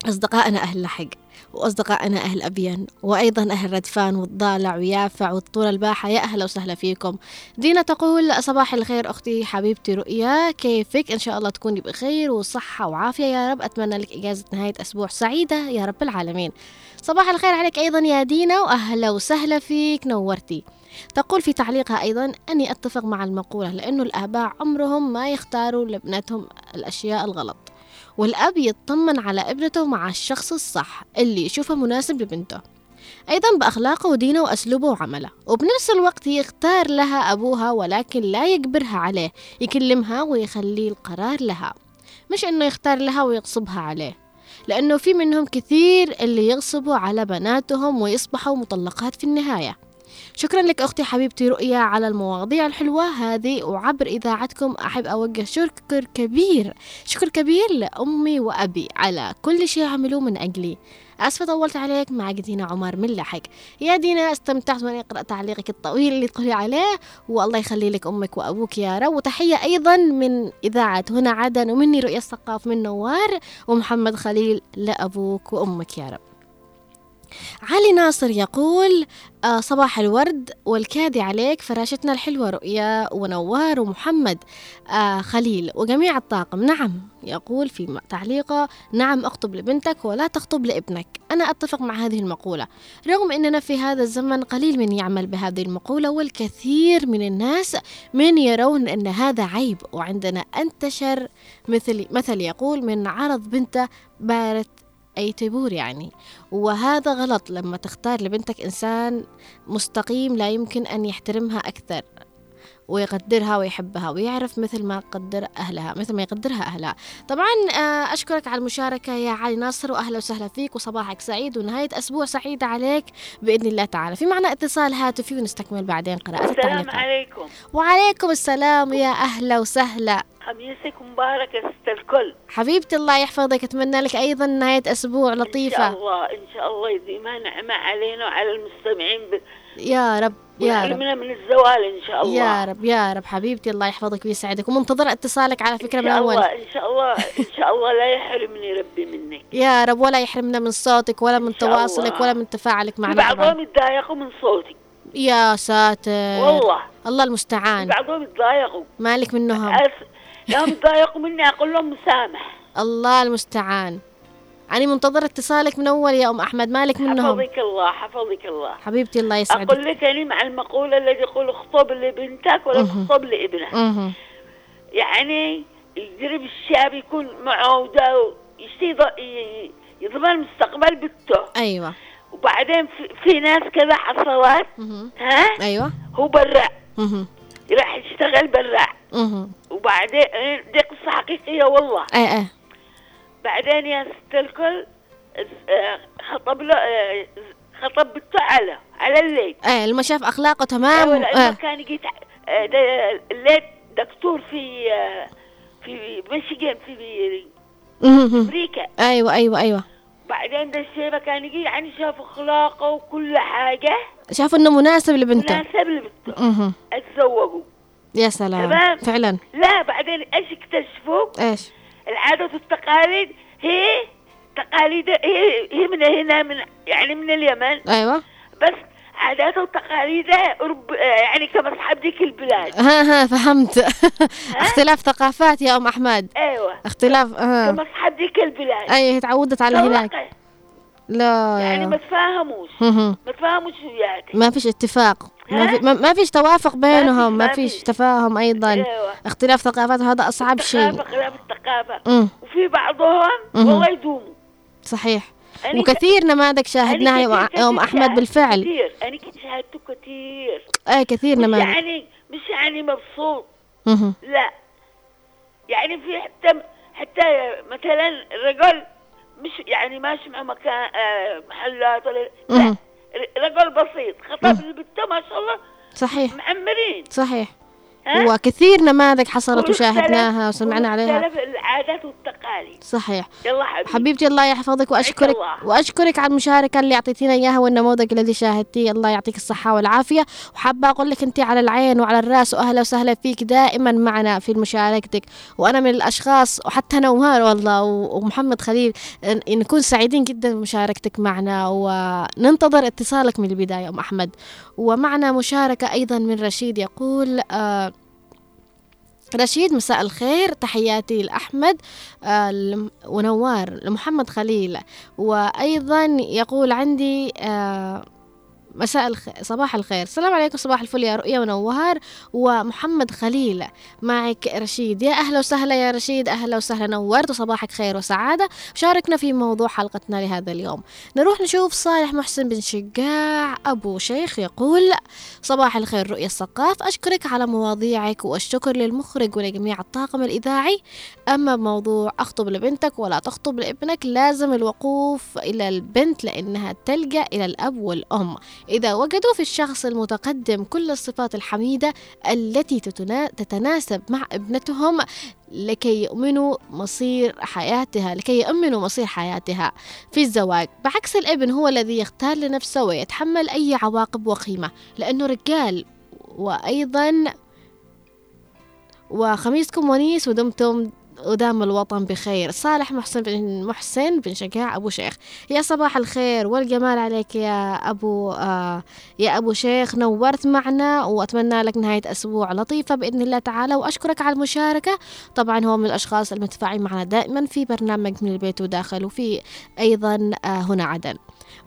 أصدقائنا أهل لاحق وأصدقائنا أهل أبيان وأيضا أهل ردفان والضالع ويافع والطول الباحة، يا أهلا وسهلا فيكم. دينا تقول صباح الخير أختي حبيبتي رؤيا، كيفك؟ إن شاء الله تكوني بخير وصحة وعافية يا رب، أتمنى لك إجازة نهاية أسبوع سعيدة يا رب العالمين. صباح الخير عليك أيضا يا دينا وأهلا وسهلا فيك، نورتي. تقول في تعليقها أيضا أني أتفق مع المقولة، لأنه الآباء عمرهم ما يختاروا لابنتهم الأشياء الغلط، والأب يطمن على ابنته مع الشخص الصح اللي يشوفه مناسب لبنته، أيضا بأخلاقه ودينه وأسلوبه وعمله، وبنفس الوقت يختار لها أبوها ولكن لا يجبرها عليه، يكلمها ويخلي القرار لها، مش إنه يختار لها ويغصبها عليه، لأنه في منهم كثير اللي يغصبوا على بناتهم ويصبحوا مطلقات في النهاية. شكرا لك أختي حبيبتي رؤيا على المواضيع الحلوة هذه، وعبر إذاعتكم أحب أوجه شكر كبير شكر كبير لأمي وأبي على كل شيء عملوه من أجلي. أسفة طولت عليك معك دينا عمر من لاحق. يا دينا استمتعت وأنا أقرأ تعليقك الطويل اللي تقولي عليه، والله يخلي لك أمك وأبوك يا رب. وتحية أيضا من إذاعة هنا عدن ومني رؤية الثقاف من نوار ومحمد خليل لأبوك وأمك يا رب. علي ناصر يقول صباح الورد والكادي عليك فراشتنا الحلوة رؤيا ونوار ومحمد خليل وجميع الطاقم. نعم، يقول في تعليقه نعم اخطب لبنتك ولا تخطب لابنك. أنا أتفق مع هذه المقولة، رغم أننا في هذا الزمن قليل من يعمل بهذه المقولة، والكثير من الناس من يرون أن هذا عيب، وعندنا انتشر مثل, مثل يقول من عرض بنته بارت أي تبور يعني، وهذا غلط. لما تختار لبنتك إنسان مستقيم لا يمكن أن يحترمها أكثر ويقدرها ويحبها ويعرف مثل ما قدر أهلها مثل ما يقدرها أهلها. طبعا أشكرك على المشاركة يا علي ناصر، وأهلا وسهلا فيك وصباحك سعيد ونهاية أسبوع سعيدة عليك بإذن الله تعالى. في معنا اتصال هاتفي ونستكمل بعدين قراءة التعليقات. السلام عليكم. وعليكم السلام يا أهلا وسهلا، خميسك مبارك يا ست الكل حبيبتي، الله يحفظك. أتمنى لك أيضا نهاية أسبوع لطيفة إن شاء الله، إن شاء الله يديمها نعمة علينا وعلى المستمعين ب... يا رب يا رب من الزوال إن شاء الله يا رب يا رب حبيبتي، الله يحفظك ويسعدك، ومنتظرة اتصالك على فكرة من أول. إن شاء الله إن شاء الله لا يحرمني ربي منك يا رب، ولا يحرمنا من صوتك ولا من تواصلك ولا من تفاعلك معنا. بعضهم يتضايقوا من صوتك يا ساتر، والله الله المستعان، بعضهم يتضايقوا مالك منهم لا يتضايقوا مني، أقول لهم مسامح الله المستعان. أنا منتظر اتصالك من أول يا أم أحمد، مالك منهم. حفظك الله حفظك الله حبيبتي، الله يسعدك. أقول لك أنا مع المقولة اللي يقول اخطب لبنتك ولا تخطب لابنك، يعني يجرب الشاب يكون معودة يضمن مستقبل بنته. أيوة. وبعدين في, في ناس كذا حصلات ها أيوة هو براء راح يشتغل براء، وبعدين دي قصة حقيقية والله. أي أي بعدين يا ست الكل خطب له خطب بنته على على الليل، ايه لما شاف اخلاقه تمام و... آه. كان يجي الليل دكتور في في ميشيغان في امريكا. ايوه ايوه ايوه بعدين ده الشيبه كان يجي يعني شاف اخلاقه وكل حاجه، شاف انه مناسب لبنته مناسب لبنته اتزوجوا. يا سلام تمام فعلا. لا بعدين ايش اكتشفوا؟ ايش العادات والتقاليد هي تقاليد هي, هي من هنا من يعني من اليمن. ايوه بس عادات وتقاليد يعني كمصحاب ديك البلاد. ها ها فهمت. ها؟ اختلاف ثقافات يا ام احمد. ايوه اختلاف اه كمصحاب ديك البلاد. اي تعودت على هناك. لا يعني ما تفاهموش ما تفاهموش وياك، ما فيش اتفاق، ما فيش توافق بينهم، ما فيش تفاهم أيضا. أيوة. اختلاف ثقافات هذا أصعب شيء، اختلاف الثقافة. وفي بعضهم والله يدوموا صحيح، وكثير نماذج شاهدناها يا أم أحمد بالفعل. كثير أنا كنت شاهدته كثير أي كثير نماذج، يعني مش يعني مبسوط لا يعني في حتى حتى مثلا رجل مش يعني ماشي مع مكان محلات ولا لا رجل بسيط خطب بنته ما شاء الله صحيح معمرين صحيح. وكثير نماذج حصلت وشاهدناها وسمعنا عليها، العادات والتقاليد. صحيح. يلا حبيبتي. حبيبتي الله يحفظك واشكرك واشكرك على المشاركه اللي اعطيتينا اياها والنموذج الذي شاهدتيه، الله يعطيك الصحه والعافيه. وحابه اقول لك انت على العين وعلى الراس، واهلا وسهلا فيك دائما معنا في مشاركتك. وانا من الاشخاص وحتى نوار والله ومحمد خليل نكون سعيدين جدا بمشاركتك معنا، وننتظر اتصالك من البدايه ام احمد. ومعنا مشاركه ايضا من رشيد، يقول آه رشيد: مساء الخير، تحياتي لأحمد آه ونوار لمحمد خليل. وأيضا يقول عندي آه مساء الخير، صباح الخير، السلام عليكم، صباح الفل يا رؤية ونوار ومحمد خليل. معك رشيد، يا أهلا وسهلا يا رشيد، أهلا وسهلا، نورت وصباحك خير وسعادة. شاركنا في موضوع حلقتنا لهذا اليوم. نروح نشوف صالح محسن بن شجاع أبو شيخ، يقول: صباح الخير رؤية الثقاف، أشكرك على مواضيعك والشكر للمخرج ولجميع الطاقم الإذاعي. أما موضوع أخطب لبنتك ولا تخطب لابنك، لازم الوقوف إلى البنت لأنها تلجأ إلى الأب والأم إذا وجدوا في الشخص المتقدم كل الصفات الحميدة التي تتناسب مع ابنتهم لكي يؤمنوا مصير حياتها لكي يؤمنوا مصير حياتها في الزواج، بعكس الابن هو الذي يختار لنفسه ويتحمل أي عواقب وقيمة لأنه رجال. وأيضا وخميسكم ونيس ودمتم ودام الوطن بخير. صالح محسن بن محسن بن شجاع أبو شيخ، يا صباح الخير والجمال عليك يا أبو آه يا أبو شيخ، نورت معنا وأتمنى لك نهاية أسبوع لطيفة بإذن الله تعالى، وأشكرك على المشاركة. طبعا هو من الأشخاص المتفاعلين معنا دائما في برنامج من البيت وداخل وفي أيضا آه هنا عدن.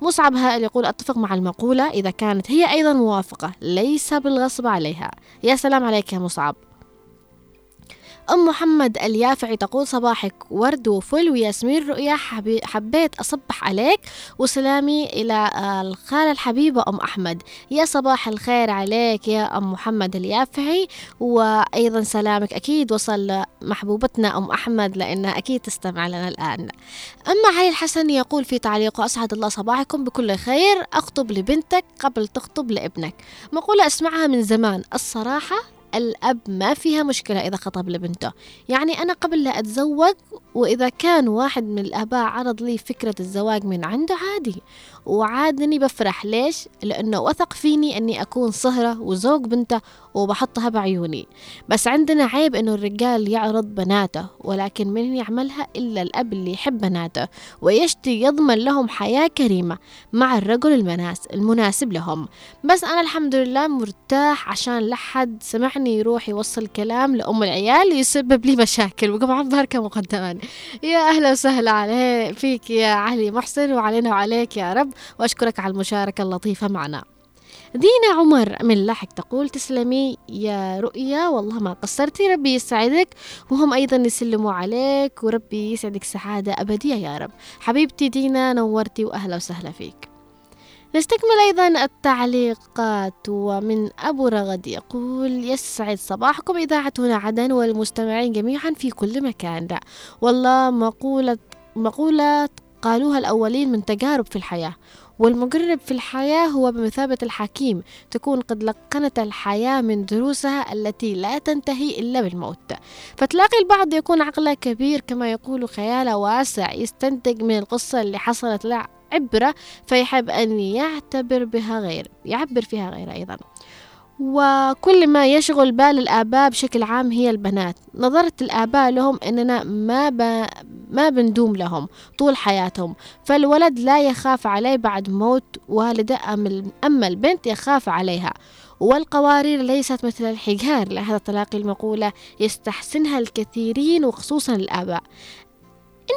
مصعب هائل يقول: أتفق مع المقولة إذا كانت هي أيضا موافقة ليس بالغصب عليها. يا سلام عليك يا مصعب. أم محمد اليافعي تقول: صباحك ورد وفل وياسمين رؤيا، حبيت أصبح عليك وسلامي إلى الخالة الحبيبة أم أحمد. يا صباح الخير عليك يا أم محمد اليافعي، وأيضا سلامك أكيد وصل محبوبتنا أم أحمد لأنها أكيد تستمع لنا الآن. أما علي الحسن يقول في تعليقه: أسعد الله صباحكم بكل خير، أخطب لبنتك قبل تخطب لابنك. مقولة أسمعها من زمان الصراحة، الأب ما فيها مشكلة إذا خطب لبنته. يعني أنا قبل لا أتزوج وإذا كان واحد من الآباء عرض لي فكرة الزواج من عنده عادي وعادني بفرح. ليش؟ لأنه وثق فيني أني أكون صهرة وزوج بنته وبحطها بعيوني. بس عندنا عيب أنه الرجال يعرض بناته، ولكن من يعملها إلا الأب اللي يحب بناته ويشتي يضمن لهم حياة كريمة مع الرجل المناسب لهم. بس أنا الحمد لله مرتاح عشان لحد سمعني يروح يوصل كلام لأم العيال يسبب لي مشاكل. وطبعا باركة مقدما، يا أهلا وسهلا عليه فيك يا علي محسن، وعلينا وعليك يا رب، وأشكرك على المشاركة اللطيفة معنا. دينا عمر من لاحق تقول: تسلمي يا رؤية، والله ما قصرتي، ربي يسعدك وهم أيضا يسلموا عليك وربي يسعدك سعادة أبدية يا رب. حبيبتي دينا، نورتي وأهلا وسهلا فيك. نستكمل أيضا التعليقات، ومن أبو رغد يقول: يسعد صباحكم إذاعة هنا عدن والمستمعين جميعا في كل مكان. والله مقولة, مقولة قالوها الأولين من تجارب في الحياة، والمجرب في الحياة هو بمثابة الحكيم، تكون قد لقنت الحياة من دروسها التي لا تنتهي إلا بالموت. فتلاقي البعض يكون عقله كبير كما يقول خياله واسع، يستنتج من القصة اللي حصلت له عبرة فيحب أن يعتبر بها غير يعبر فيها غير أيضا. وكل ما يشغل بال الآباء بشكل عام هي البنات. نظرة الآباء لهم أننا ما ب... ما بندوم لهم طول حياتهم، فالولد لا يخاف عليه بعد موت والده، أما البنت يخاف عليها. والقوارير ليست مثل الحجار، لهذا تلاقي المقولة يستحسنها الكثيرين وخصوصا الآباء.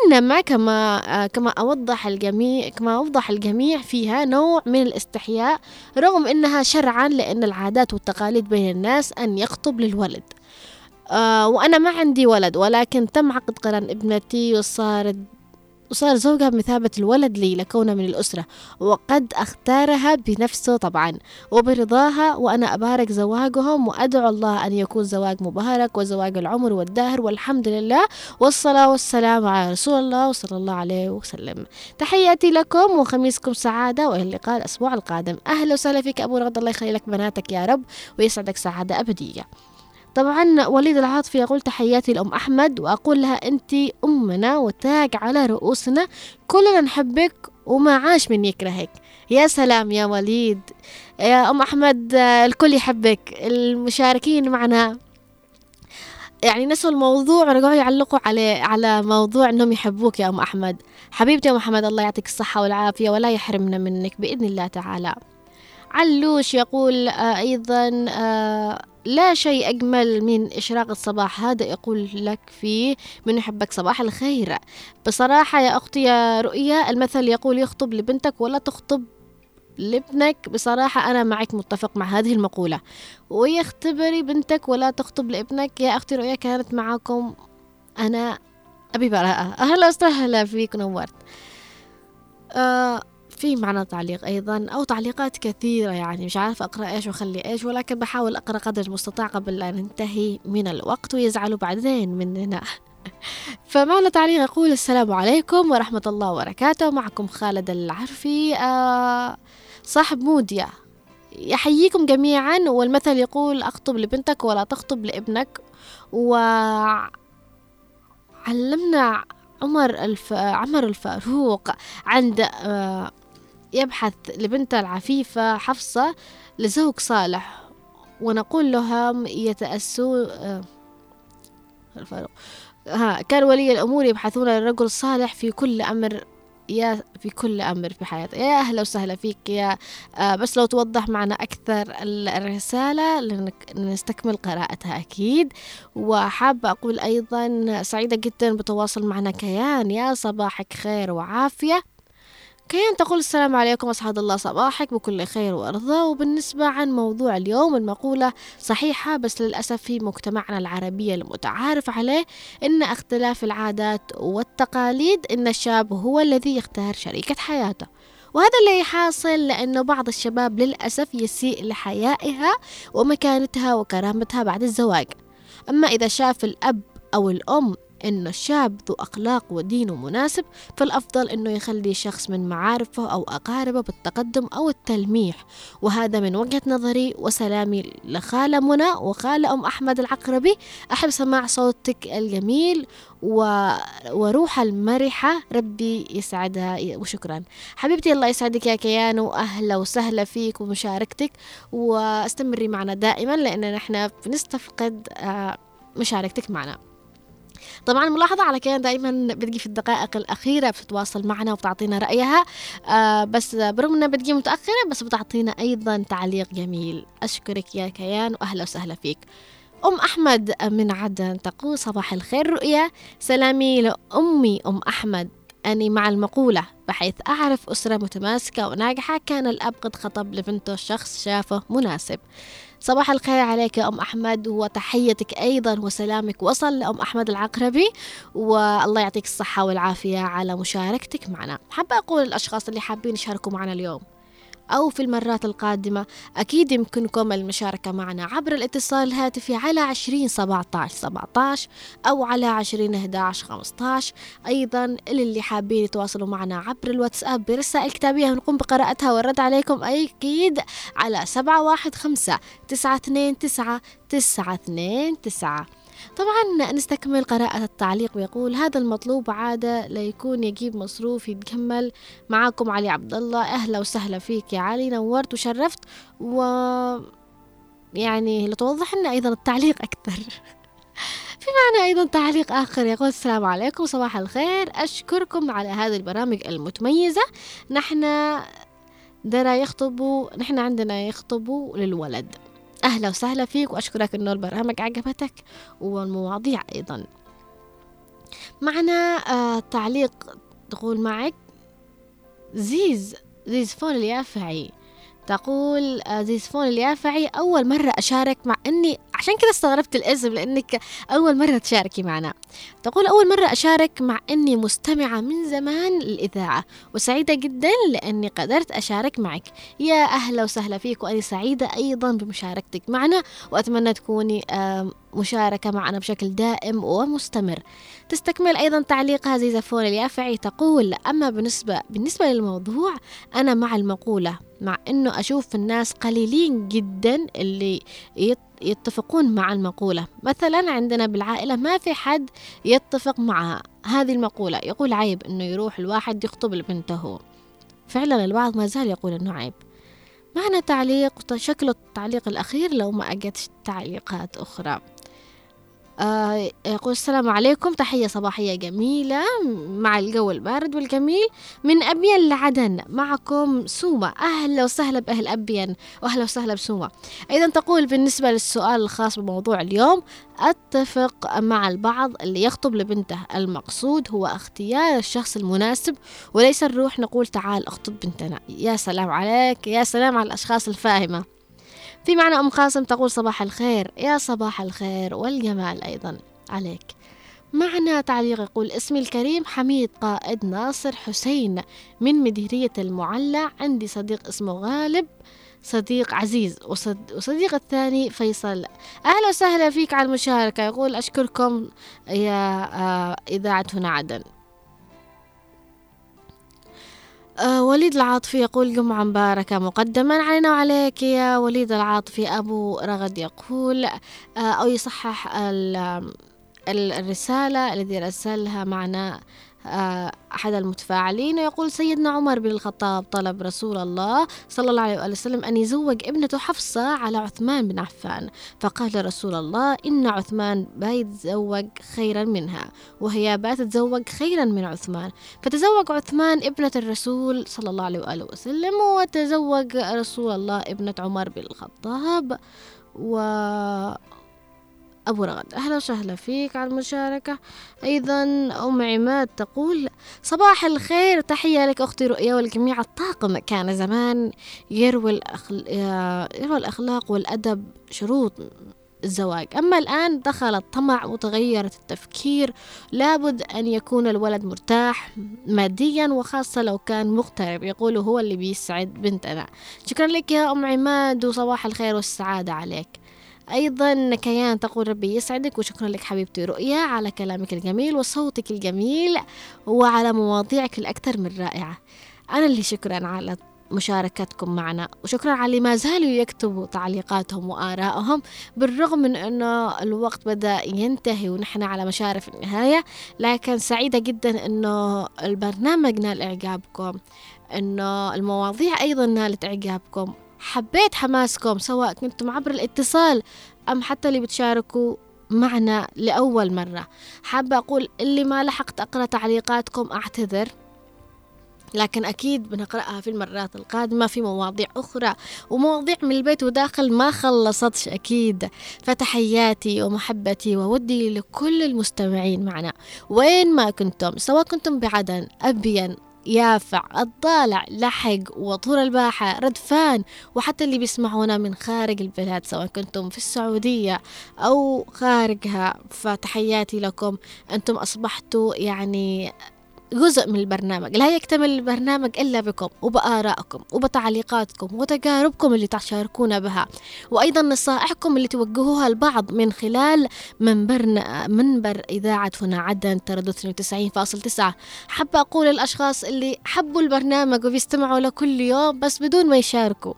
إنما كما كما أوضح الجميع كما أوضح الجميع فيها نوع من الاستحياء، رغم أنها شرعا، لأن العادات والتقاليد بين الناس أن يخطب للولد. آه وأنا ما عندي ولد، ولكن تم عقد قران ابنتي وصارت وصار زوجها بمثابة الولد لي لكونه من الأسرة، وقد اختارها بنفسه طبعا وبرضاها، وأنا أبارك زواجهم وأدعو الله أن يكون زواج مبارك وزواج العمر والدهر، والحمد لله، والصلاة والسلام على رسول الله صلى الله عليه وسلم. تحياتي لكم وخميسكم سعادة وإلى اللقاء الأسبوع القادم. أهلا وسهلا فيك أبو رغد، الله يخلي لك بناتك يا رب ويسعدك سعادة أبدية. طبعا وليد العاطفي يقول تحياتي لأم أحمد وأقول لها أنت أمنا وتاج على رؤوسنا، كلنا نحبك وما عاش من يكرهك. يا سلام يا وليد، يا أم أحمد الكل يحبك. المشاركين معنا يعني نسوا الموضوع ورجعوا يعلقوا عليه على موضوع أنهم يحبوك يا أم أحمد. حبيبتي يا أم أحمد الله يعطيك الصحة والعافية ولا يحرمنا منك بإذن الله تعالى. علوش يقول آه أيضا آه لا شيء أجمل من إشراق الصباح، هذا يقول لك فيه من يحبك صباح الخير. بصراحة يا أختي يا رؤية المثل يقول يخطب لبنتك ولا تخطب لابنك، بصراحة أنا معك متفق مع هذه المقولة، ويختبري بنتك ولا تخطب لابنك. يا أختي رؤية كانت معاكم أنا أبي براءة، أهلا وسهلا فيك نورت. آه في معنا تعليق أيضا أو تعليقات كثيرة، يعني مش عارفة أقرأ إيش وخلي إيش، ولكن بحاول أقرأ قدر المستطاع قبل أن ننتهي من الوقت ويزعلوا بعدين مننا. فمعنا تعليق يقول السلام عليكم ورحمة الله وبركاته، معكم خالد العرفي آه صاحب موديا، يحييكم جميعا. والمثل يقول أخطب لبنتك ولا تخطب لابنك، وعلمنا عمر الف... عمر الفاروق عند آه يبحث لبنته العفيفة حفصة لزوج صالح، ونقول لهم يتأسوا آه الفاروق ها كان ولي الأمور يبحثون عن رجل صالح في كل أمر يا في كل أمر في حياته. يا أهلا وسهلا فيك يا آه بس لو توضح معنا أكثر الرسالة لنستكمل قراءتها أكيد. وحابة أقول أيضا سعيدة جدا بتواصل معنا كيان، يا صباحك خير وعافية. كيان تقول السلام عليكم أسعد الله صباحك بكل خير وأرضى. وبالنسبة عن موضوع اليوم المقولة صحيحة، بس للأسف في مجتمعنا العربي المتعارف عليه إن اختلاف العادات والتقاليد إن الشاب هو الذي يختار شريكة حياته، وهذا اللي حاصل لأنه بعض الشباب للأسف يسيء لحيائها ومكانتها وكرامتها بعد الزواج. أما إذا شاف الأب أو الأم إن الشاب ذو أخلاق ودينه مناسب فالأفضل إنه يخلي شخص من معارفه أو أقاربه بالتقدم أو التلميح، وهذا من وجهة نظري. وسلامي لخالة منى وخالة أم أحمد العقربي، أحب سماع صوتك الجميل و... وروح المرحة، ربي يسعدها وشكرا حبيبتي. الله يسعدك يا كيان وأهلا وسهلا فيك ومشاركتك، واستمري معنا دائما لأننا نحن بنستفقد مشاركتك معنا. طبعا ملاحظة على كيان دائما بتجي في الدقائق الأخيرة بتتواصل معنا وبتعطينا رأيها، آه بس برغم أنها بتجي متأخرة بس بتعطينا أيضا تعليق جميل. أشكرك يا كيان وأهلا وسهلا فيك. أم أحمد من عدن تقول صباح الخير رؤية، سلامي لأمي أم أحمد، أني مع المقولة بحيث أعرف أسرة متماسكة وناجحة كان الأب قد خطب لبنته شخص شافه مناسب. صباح الخير عليك يا أم أحمد، وتحيتك أيضا وسلامك وصل لأم أحمد العقربي، والله يعطيك الصحة والعافية على مشاركتك معنا. حابة أقول للأشخاص اللي حابين يشاركوا معنا اليوم أو في المرات القادمة أكيد يمكنكم المشاركة معنا عبر الاتصال الهاتفي على عشرين سبعتاش سبعتاش أو على عشرين إحداش خمستاش. أيضا اللي حابين يتواصلوا معنا عبر الواتساب برسائل كتابية هنقوم بقراءتها والرد عليكم أكيد على سبعة واحد خمسة تسعة اثنين تسعة تسعة اثنين تسعة. طبعا نستكمل قراءة التعليق ويقول هذا المطلوب عادة ليكون يجيب مصروف يتجمل. معاكم علي عبد الله، أهلا وسهلا فيك يا علي، نورت وشرفت. و يعني لتوضح لنا أيضا التعليق أكثر. في معنا أيضا تعليق آخر يقول السلام عليكم صباح الخير، أشكركم على هذه البرامج المتميزة. نحن درا يخطبوا نحن عندنا يخطبوا للولد. أهلا وسهلا فيك وأشكرك أنه البرامج عجبتك والمواضيع أيضا. معنا آه تعليق تقول معك زيز زيز فون اليافعي، تقول آه زيز فون اليافعي أول مرة أشارك، مع أني عشان كده استغربت الاسم لأنك أول مرة تشاركي معنا. تقول أول مرة أشارك مع أني مستمعة من زمان للإذاعة وسعيدة جدا لأني قدرت أشارك معك. يا أهلا وسهلا فيك وأنا سعيدة أيضا بمشاركتك معنا، وأتمنى تكوني مشاركة معنا بشكل دائم ومستمر. تستكمل أيضا تعليقها زيزة فون اليافعي تقول أما بالنسبة بالنسبة للموضوع أنا مع المقولة، مع أنه أشوف الناس قليلين جدا اللي يطلعوا يتفقون مع المقولة. مثلا عندنا بالعائلة ما في حد يتفق مع هذه المقولة، يقول عيب أنه يروح الواحد يخطب لبنته. فعلا البعض ما زال يقول أنه عيب. معنا تعليق، شكل التعليق الأخير لو ما أجت تعليقات أخرى. آه يقول السلام عليكم، تحية صباحية جميلة مع الجو البارد والجميل من أبين لعدن، معكم سومة. أهلا وسهلا بأهل أبين وأهلا وسهلا بسومة. أيضا تقول بالنسبة للسؤال الخاص بموضوع اليوم، أتفق مع البعض اللي يخطب لبنته، المقصود هو اختيار الشخص المناسب وليس نروح نقول تعال اخطب بنتنا. يا سلام عليك، يا سلام على الأشخاص الفاهمة. في معنا أم قاسم تقول صباح الخير. يا صباح الخير والجمال أيضا عليك. معنا تعليق يقول اسمي الكريم حميد قائد ناصر حسين من مديرية المعلى، عندي صديق اسمه غالب، صديق عزيز، وصديق الثاني فيصل. أهلا وسهلا فيك على المشاركة. يقول أشكركم يا إذاعة هنا عدن. وليد العاطفي يقول جمعة مباركة مقدما علينا وعليك يا وليد العاطفي. أبو رغد يقول أو يصحح الرسالة الذي رسلها معنا أحد المتفاعلين، يقول سيدنا عمر بن الخطاب طلب رسول الله صلى الله عليه وسلم أن يزوج ابنته حفصة على عثمان بن عفان، فقال رسول الله إن عثمان بيتزوج خيرا منها وهي بتتزوج خيرا من عثمان، فتزوج عثمان ابنة الرسول صلى الله عليه وسلم، وتزوج رسول الله ابنة عمر بن الخطاب. و أبو رغد أهلا وسهلا فيك على المشاركة. أيضا أم عماد تقول صباح الخير، تحية لك أختي رؤية والجميع الطاقم. كان زمان يروي الأخلاق والأدب شروط الزواج، أما الآن دخل الطمع وتغيرت التفكير، لابد أن يكون الولد مرتاح ماديا وخاصة لو كان مغترب، يقول هو اللي بيسعد بنتنا. شكرا لك يا أم عماد وصباح الخير والسعادة عليك. أيضا كيان تقول ربي يسعدك وشكرا لك حبيبتي رؤية على كلامك الجميل وصوتك الجميل وعلى مواضيعك الأكثر من رائعة. أنا اللي شكرا على مشاركتكم معنا، وشكرا على اللي ما زالوا يكتبوا تعليقاتهم وآرائهم بالرغم من أنه الوقت بدأ ينتهي ونحن على مشارف النهاية، لكن سعيدة جدا أنه البرنامج نال إعجابكم، أنه المواضيع أيضا نالت إعجابكم. حبيت حماسكم سواء كنتم عبر الاتصال أم حتى اللي بتشاركوا معنا لأول مرة. حابة أقول اللي ما لحقت أقرأ تعليقاتكم أعتذر، لكن أكيد بنقرأها في المرات القادمة في مواضيع أخرى، ومواضيع من البيت وداخل ما خلصتش أكيد. فتحياتي ومحبتي وودي لكل المستمعين معنا وين ما كنتم، سواء كنتم بعدن، أبين، يافع، الضالع، لحق، وطور الباحة، ردفان، وحتى اللي بيسمعونا من خارج البلاد سواء كنتم في السعودية أو خارجها. فتحياتي لكم، أنتم أصبحتوا يعني جزء من البرنامج، لا يكتمل البرنامج إلا بكم وبآرائكم وبتعليقاتكم وتجاربكم اللي تشاركونا بها، وأيضا نصائحكم اللي توجهوها البعض من خلال منبرنا، منبر إذاعة هنا عدن تردد تسعين فاصلة تسعة. حابة أقول للأشخاص اللي حبوا البرنامج وبيستمعوا له كل يوم بس بدون ما يشاركوا،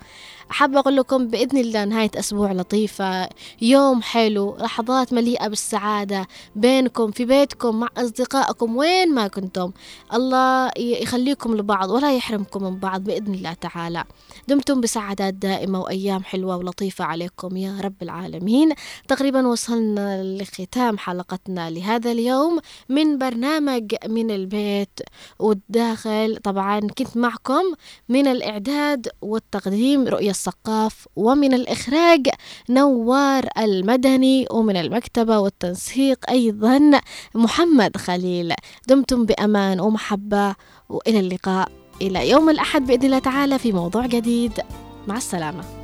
حابة أقول لكم بإذن الله نهاية أسبوع لطيفة، يوم حلو، لحظات مليئة بالسعادة بينكم في بيتكم مع أصدقائكم وين ما كنتم. الله يخليكم لبعض ولا يحرمكم من بعض بإذن الله تعالى. دمتم بسعادات دائمة وأيام حلوة ولطيفة عليكم يا رب العالمين. تقريبا وصلنا لختام حلقتنا لهذا اليوم من برنامج من البيت والداخل. طبعا كنت معكم من الإعداد والتقديم رؤية الثقاف، ومن الإخراج نوار المدني، ومن المكتبة والتنسيق أيضا محمد خليل. دمتم بأمان ومحبة، وإلى اللقاء إلى يوم الأحد بإذن الله تعالى في موضوع جديد. مع السلامة.